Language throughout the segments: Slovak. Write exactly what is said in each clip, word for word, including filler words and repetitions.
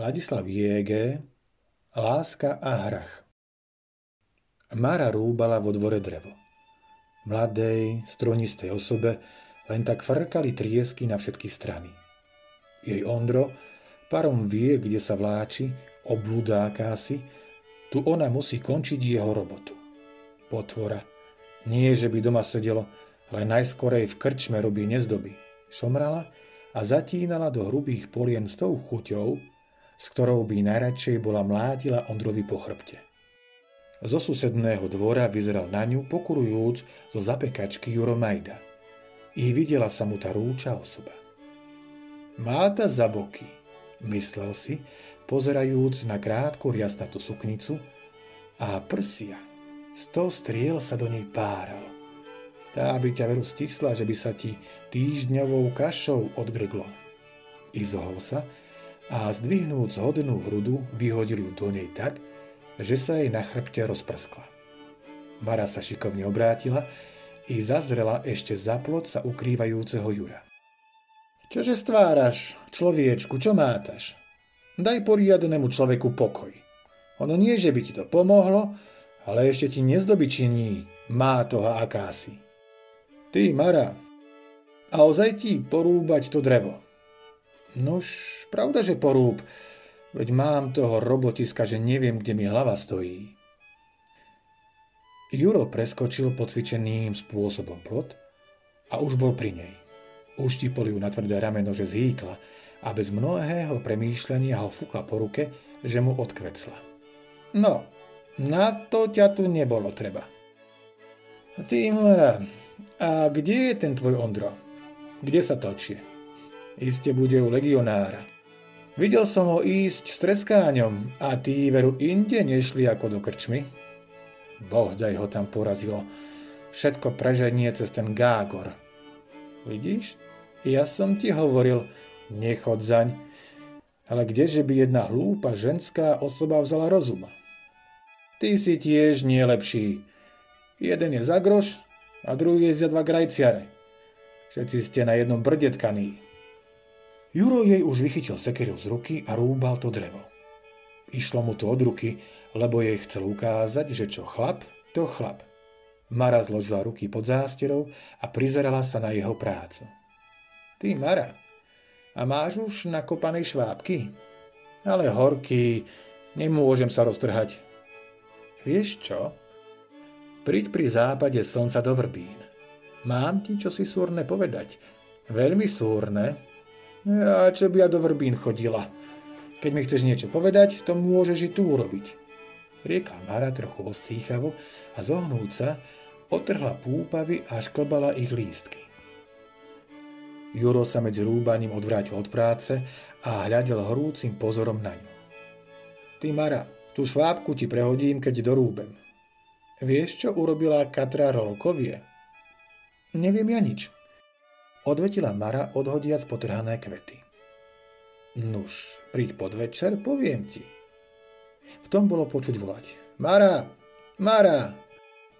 Ladislav J G. Láska a hrach. Mára rúbala vo dvore drevo. Mladej, strunistej osobe len tak frkali triesky na všetky strany. Jej Ondro parom vie, kde sa vláči, obľudáká si, tu ona musí končiť jeho robotu. Potvora. Nie, že by doma sedelo, ale najskorej v krčme robí nezdoby. Šomrala a zatínala do hrubých polien s tou chuťou, s ktorou by najradšej bola mlátila Ondrovi po chrbte. Zo susedného dvora vyzeral na ňu, pokurujúc zo zapekačky Juro Majda. I videla sa mu tá rúča osoba. Máta za boky, myslel si, pozerajúc na krátku riasnatú suknicu, a prsia, sto striel sa do nej páralo. Tá by ťa veru stisla, že by sa ti týždňovou kašou odgrglo. Izohol sa a zdvihnúť zhodnú hrudu vyhodil ju do nej tak, že sa jej na chrbte rozprskla. Mara sa šikovne obrátila i zazrela ešte za plot sa ukrývajúceho Jura. Čože stváraš, človečku, čo mátaš? Daj poriadnemu človeku pokoj. Ono nie, že by ti to pomohlo, ale ešte ti nezdobyčiní, má toha akási. Ty, Mara, a ozaj ti porúbať to drevo. Nož, pravda, že porúb, veď mám toho robotiska, že neviem, kde mi hlava stojí. Juro preskočil pocvičeným spôsobom plot a už bol pri nej. Uštipol ju na tvrdé rameno, že zhýkla a bez mnohého premýšľania ho fúkla po ruke, že mu odkvecla. No, na to ťa tu nebolo treba. Ty, Mara, a kde je ten tvoj Ondro? Kde sa točie? Iste bude u legionára. Videl som ho ísť s treskáňom a tí veru inde nešli ako do krčmy. Bohdaj ho tam porazilo. Všetko preženie cez ten gágor. Vidíš? Ja som ti hovoril, nechod zaň. Ale kdeže by jedna hlúpa ženská osoba vzala rozum? Ty si tiež nie lepší. Jeden je za groš a druhý je za dva grajciare. Všetci ste na jednom brde tkaní. Juro jej už vychytil sekeru z ruky a rúbal to drevo. Išlo mu to od ruky, lebo jej chcel ukázať, že čo chlap, to chlap. Mara zložila ruky pod zásterou a prizerala sa na jeho prácu. Ty, Mara, a máš už nakopané švábky? Ale horký, nemôžem sa roztrhať. Vieš čo? Príď pri západe slnca do Vrbín. Mám ti čosi súrne povedať. Veľmi súrne. A čo by ja do Vrbín chodila? Keď mi chceš niečo povedať, to môžeš i tu urobiť. Riekla Mara trochu ostýchavo a zohnúca otrhla púpavy a šklbala ich lístky. Juro sa medzi rúbaním odvrátil od práce a hľadel horúcim pozorom na ňu. Ty, Mara, tú švábku ti prehodím, keď dorúbem. Vieš, čo urobila Katra Rolkovie? Neviem ja nič. Odvetila Mara, odhodiac potrhané kvety. Nuž, príď podvečer, poviem ti. V tom bolo počuť volať. Mara, Mara,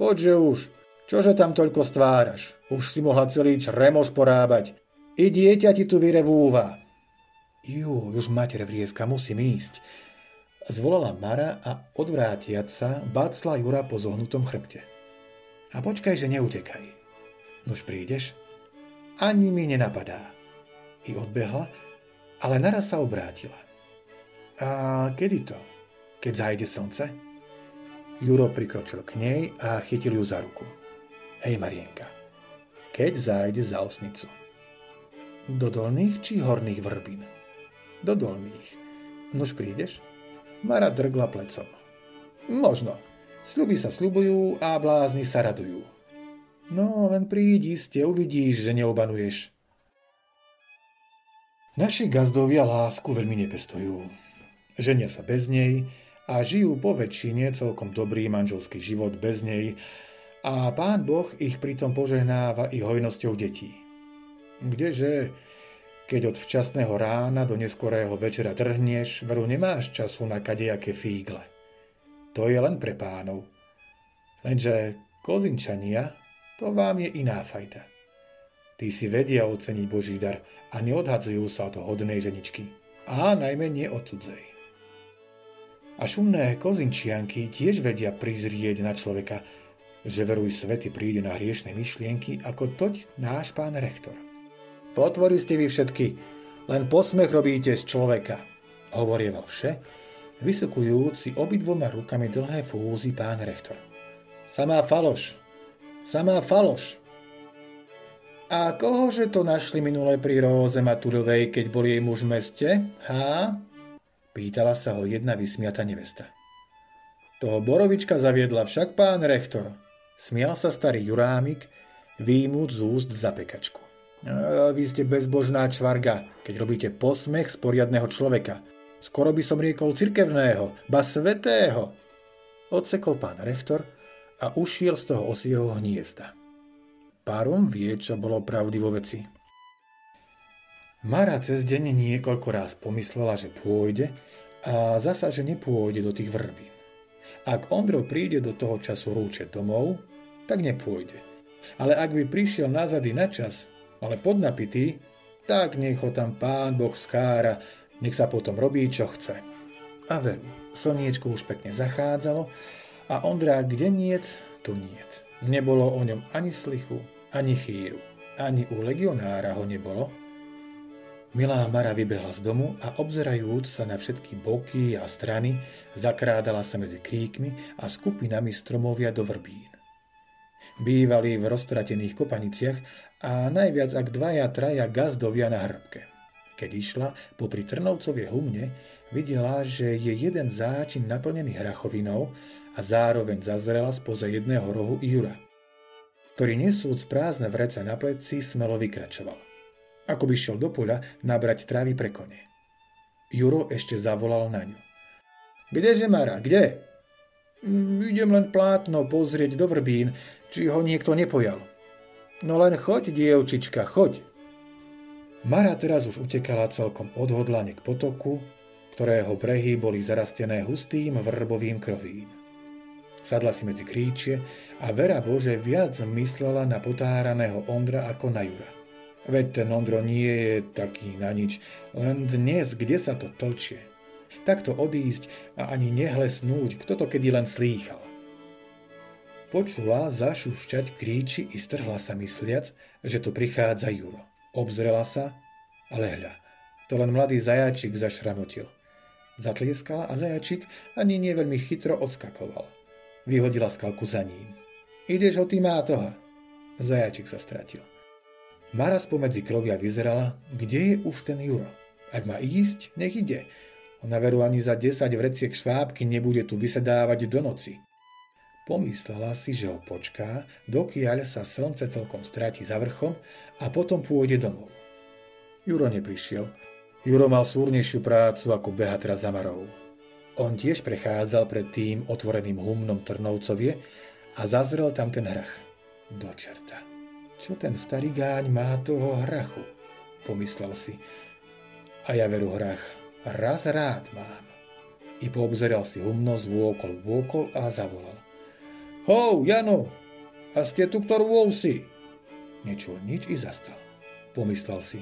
poďže už, čože tam toľko stváraš? Už si mohla celý čremoš porábať. I dieťa ti tu vyrevúva. Jú, už mater vrieska, musím ísť. Zvolala Mara a odvrátiac sa bácla Jura po zohnutom chrbte. A počkaj, že neutekaj. Nuž prídeš? Ani mi nenapadá. I odbehla, ale naraz sa obrátila. A kedy to? Keď zájde slnce? Juro prikročil k nej a chytil ju za ruku. Hej, Marienka, keď zájde za osnicu? Do dolných či horných Vrbín? Do dolných. Nuž prídeš? Mara drgla plecom. Možno. Sľuby sa sľubujú a blázni sa radujú. No, len príď iste, uvidíš, že neobanuješ. Naši gazdovia lásku veľmi nepestujú. Ženia sa bez nej a žijú po väčšine celkom dobrý manželský život bez nej a Pán Boh ich pritom požehnáva i hojnosťou detí. Kdeže, keď od včasného rána do neskorého večera trhneš, veru nemáš času na kadejaké fígle. To je len pre pánov. Lenže kozinčania... To vám je iná fajta. Tí si vedia oceniť Boží dar a neodhadzujú sa od hodnej ženičky. a najmä nie od cudzej. A šumné kozinčianky tiež vedia prizrieť na človeka, že veruj svety príde na hriešne myšlienky ako toť náš pán rektor. Potvori ste vy všetky, len posmech robíte z človeka, hovorieval vše, vysokujúci obidvoma rukami dlhé fúzy pán rektor. Samá faloš, samá faloš. A kohože to našli minule pri Róze Maturlvej, keď bol jej muž v meste? Há? Pýtala sa ho jedna vysmiatá nevesta. Toho borovička zaviedla však pán rektor. Smial sa starý Jurámik, výjmúc z úst zapekačku. E, vy ste bezbožná čvarga, keď robíte posmech z poriadného človeka. Skoro by som riekol cirkevného, ba svetého. Odsekol pán rektor a ušiel z toho osieho hniezda. Párom vie, čo bolo pravdy vo veci. Mara cez deň niekoľko raz pomyslela, že pôjde a zasa, že nepôjde do tých vrbín. Ak Ondro príde do toho času rúče domov, tak nepôjde. Ale ak by prišiel nazady na čas, ale podnapitý, tak nech ho tam pán Boh skára, nech sa potom robí, čo chce. A veru, slniečko už pekne zachádzalo a Ondra kde niet, tu niet. Nebolo o ňom ani slychu, ani chýru, ani u legionára ho nebolo. Milá Mara vybehla z domu a obzerajúc sa na všetky boky a strany, zakrádala sa medzi kríkmi a skupinami stromovia do vrbín. Bývali v roztratených kopaniciach a najviac ak dvaja traja gazdovia na hrbke. Keď išla popri Trnovcovie humne, videla, že je jeden záčin naplnený hrachovinou a zároveň zazrela spoza jedného rohu Jura, ktorý nesúc prázdne vrece na pleci smelo vykračoval. Ako by šiel do poľa nabrať trávy pre kone. Juro ešte zavolal na ňu. Kdeže, Mara, kde? Idem len plátno pozrieť do vrbín, či ho niekto nepojal. No len choď, dievčička, choď. Mara teraz už utekala celkom odhodlane k potoku, ktorého brehy boli zarastené hustým vrbovým krovím. Sadla si medzi kríčie a vera Bože viac myslela na potáraného Ondra ako na Jura. Veď ten Ondro nie je taký na nič, len dnes, kde sa to tlčie. Takto odísť a ani nehlesnúť, kto to kedy len slýchal. Počula zašušťať kríči i strhla sa mysliac, že tu prichádza Juro. Obzrela sa, ale hľa, to len mladý zajačik zašramotil. Zatlieskala a zajačik ani nie veľmi chytro odskakoval. Vyhodila skalku za ním. Ideš ho, ty mátoha. Zajačik sa stratil. Mara spomedzi krovia vyzerala, kde je už ten Juro. Ak má ísť, nech ide. Ona veru ani za desať vreciek švábky nebude tu vysedávať do noci. Pomyslela si, že ho počká, dokiaľ sa slnce celkom stráti za vrchom a potom pôjde domov. Juro neprišiel. Juro mal súrnejšiu prácu ako behatra za Marou. On tiež prechádzal pred tým otvoreným humnom Trnovcovie a zazrel tam ten hrach. Do čerta. Čo ten starý gáň má toho hrachu? Pomyslel si. A ja veru hrach raz rád mám. I poobzeral si humno z vôkol vôkol a zavolal. Hou, Jano! A ste tu, ktor vôsi? Nečul nič i zastal. Pomyslel si.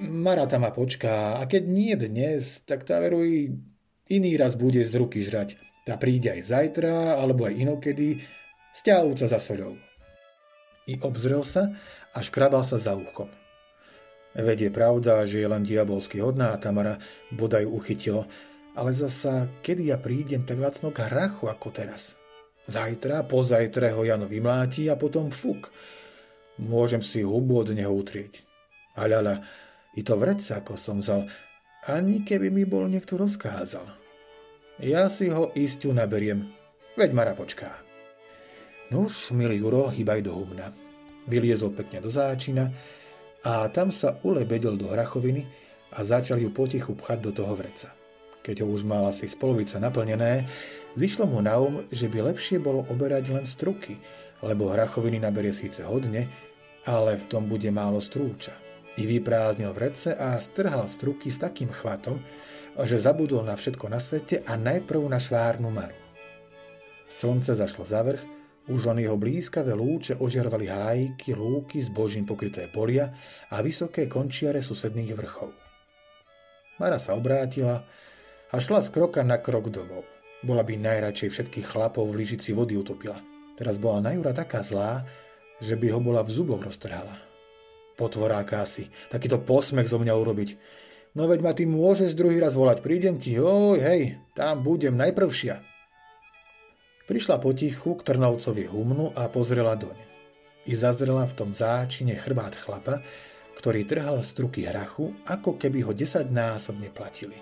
Marata ma počká a keď nie dnes, tak tá veruj iný raz bude z ruky žrať. Tá príde aj zajtra, alebo aj inokedy, sťahujúca za soľou. I obzrel sa a škrabal sa za uchom. Veď je pravda, že je len diabolsky hodná Tamara, bodaj uchytilo, ale zasa, kedy ja prídem tak lacno k hrachu ako teraz? Zajtra, pozajtre ho Jano vymláti a potom fuk. Môžem si hubu od neho utrieť. Aľala, i to vrece, ako som vzal, ani keby mi bol niekto rozkázal. Ja si ho istiu naberiem, veď Mara počká. Nuž, milý Juro, hýbaj do humna. Vyliezol pekne do záčina a tam sa ulebedil do hrachoviny a začal ju potichu pchať do toho vreca. Keď ho už mal asi z polovice naplnené, zišlo mu na um, že by lepšie bolo oberať len struky, lebo hrachoviny naberie síce hodne, ale v tom bude málo strúča. I vyprázdnil vrece a strhal struky s takým chvatom, že zabudol na všetko na svete a najprv na švárnu Maru. Slnce zašlo za vrch. Už len jeho blízkavé lúče ožervali hájky, lúky, zbožím pokryté polia a vysoké končiare susedných vrchov. Mara sa obrátila a šla z kroka na krok domov. Bola by najradšej všetkých chlapov v lyžici vody utopila. Teraz bola na Jura taká zlá, že by ho bola v zuboch roztrhala. Potvoráka asi, takýto posmech zo mňa urobiť. No veď ma ty môžeš druhý raz volať, prídem ti, oj, hej, tam budem najprvšia. Prišla potichu k Trnovcovi humnu a pozrela doň. I zazrela v tom záčine chrbát chlapa, ktorý trhal struky hrachu, ako keby ho desaťnásobne platili.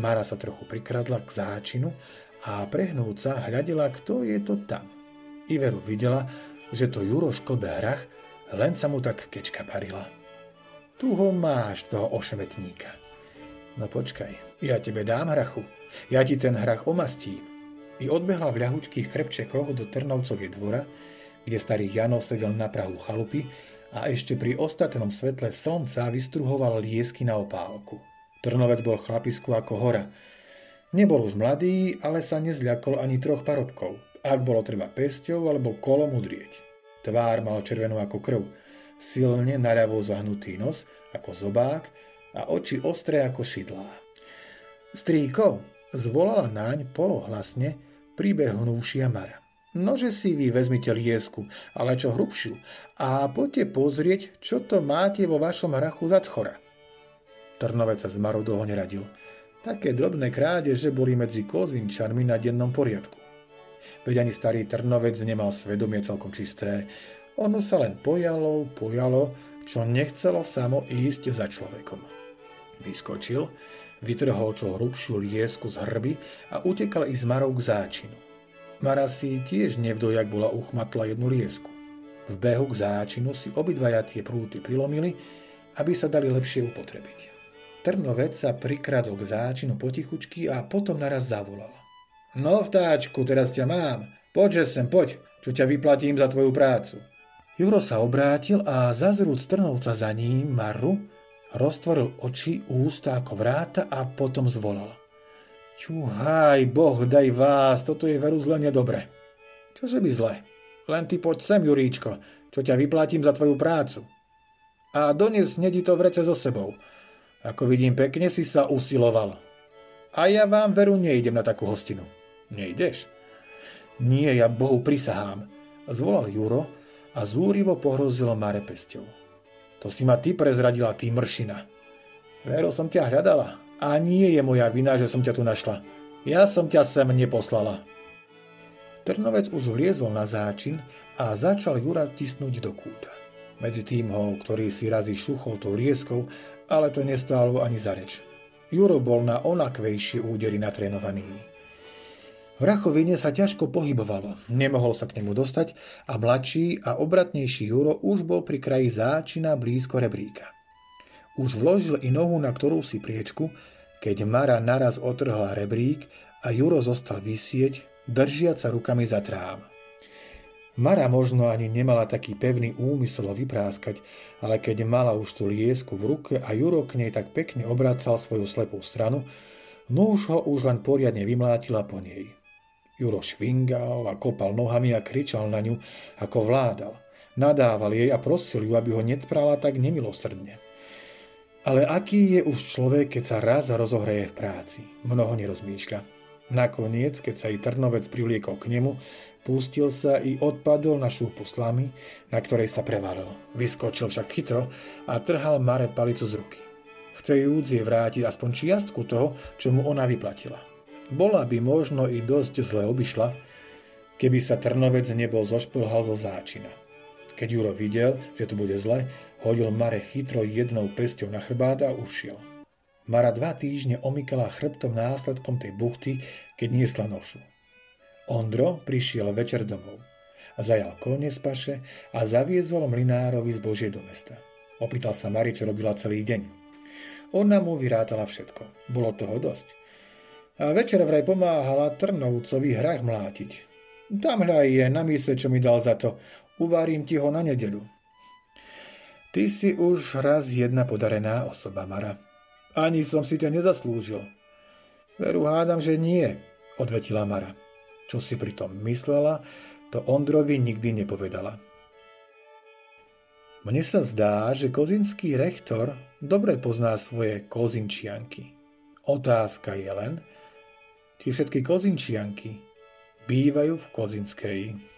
Mara sa trochu prikradla k záčinu a prehnúca hľadila, kto je to tam. I veru videla, že to Juro škobe hrach, len sa mu tak kečka parila. Tu ho máš, toho ošemetníka. No počkaj, ja tebe dám hrachu, ja ti ten hrach omastím. I odbehla v ľahučkých krepčekoch do Trnovcovie dvora, kde starý Jano sedel na prahu chalupy a ešte pri ostatnom svetle slnca vystruhoval liesky na opálku. Trnovec bol chlapisku ako hora. Nebol už mladý, ale sa nezľakol ani troch parobkov, ak bolo treba pesťou alebo kolom udrieť. Tvár mal červenú ako krv, silne naľavo zahnutý nos ako zobák a oči ostré ako šidlá. Strýko, zvolala naň polohlasne, pribehnúšia Mara. Nože si vy vezmite liesku, ale čo hrubšiu, a poďte pozrieť, čo to máte vo vašom hrachu za tchora. Trnovec sa s Marou dlho neradil. Také drobné krádeže boli medzi kozinčanmi na dennom poriadku. Veď ani starý Trnovec nemal svedomie celkom čisté. Ono sa len pojalo, pojalo, čo nechcelo samo ísť za človekom. Vyskočil, vytrhol čo hrubšiu liesku z hrby a utekal i s Marou k záčinu. Mara si tiež nevdojak bola uchmatla jednu liesku. V behu k záčinu si obidvaja tie prúty prilomili, aby sa dali lepšie upotrebiť. Trnovec sa prikradol k záčinu potichučky a potom naraz zavolal. No vtáčku, teraz ťa mám. Poďže sem, poď, čo ťa vyplatím za tvoju prácu. Juro sa obrátil a zazrúc Trnovca za ním Maru, roztvoril oči, ústa ako vráta a potom zvolal. Čuhaj, boh, daj vás, toto je veru zle nedobre. Čože by zle? Len ty poď sem, Juríčko, čo ťa vyplatím za tvoju prácu. A dones hnedi to vrece so sebou. Ako vidím, pekne si sa usiloval. A ja vám veru nejdem na takú hostinu. Nejdeš? Nie, ja bohu prisahám, zvolal Juro a zúrivo pohrozil Mare pesťou. To si ma ty prezradila, ty mršina. Veru som ťa hľadala. A nie je moja vina, že som ťa tu našla. Ja som ťa sem neposlala. Trnovec už vliezol na záčin a začal Jura tisnúť do kúta. Medzi tým ho, ktorý si razí šuchol tou lieskou, ale to nestálo ani za reč. Juro bol na onakvejšie údery natrénovaný. V rachovine sa ťažko pohybovalo, nemohol sa k nemu dostať a mladší a obratnejší Juro už bol pri kraji záčina blízko rebríka. Už vložil i nohu na ktorúsi priečku, keď Mara naraz otrhla rebrík a Juro zostal visieť, držiať sa rukami za trám. Mara možno ani nemala taký pevný úmysel ho vypráskať, ale keď mala už tú liesku v ruke a Juro k nej tak pekne obracal svoju slepú stranu, núž ho už len poriadne vymlátila po nej. Juro švingal a kopal nohami a kričal na ňu, ako vládal. Nadával jej a prosil ju, aby ho netprala tak nemilosrdne. Ale aký je už človek, keď sa raz rozohreje v práci? Mnoho nerozmýšľa. Nakoniec, keď sa i Trnovec privliekol k nemu, pustil sa i odpadol na šúpu slamy, na ktorej sa prevalil. Vyskočil však chytro a trhal Mare palicu z ruky. Chcejúc jej vrátiť aspoň čiastku toho, čo mu ona vyplatila. Bola by možno i dosť zle obišla, keby sa Trnovec nebol zošplhal zo záčina. Keď Juro videl, že to bude zle, hodil Mare chytro jednou pesťou na chrbát a ušiel. Mara dva týždne omykala chrbtom následkom tej buchty, keď niesla nošu. Ondro prišiel večer domov. Zajal kone z paše a zaviezol mlynárovi zbožie do mesta. Opýtal sa Mary, čo robila celý deň. Ona mu vyrátala všetko. Bolo toho dosť. A večer vraj pomáhala Trnovcovi hrách mlátiť. Tam hľaj je na mise, čo mi dal za to. Uvarím ti ho na nedeľu. Ty si už raz jedna podarená osoba, Mara. Ani som si ťa nezaslúžil. Veru hádam, že nie, odvetila Mara. Čo si pritom myslela, to Ondrovi nikdy nepovedala. Mne sa zdá, že kozinský rektor dobre pozná svoje kozinčianky. Otázka je len, či všetky kozinčianky bývajú v Kozinskej.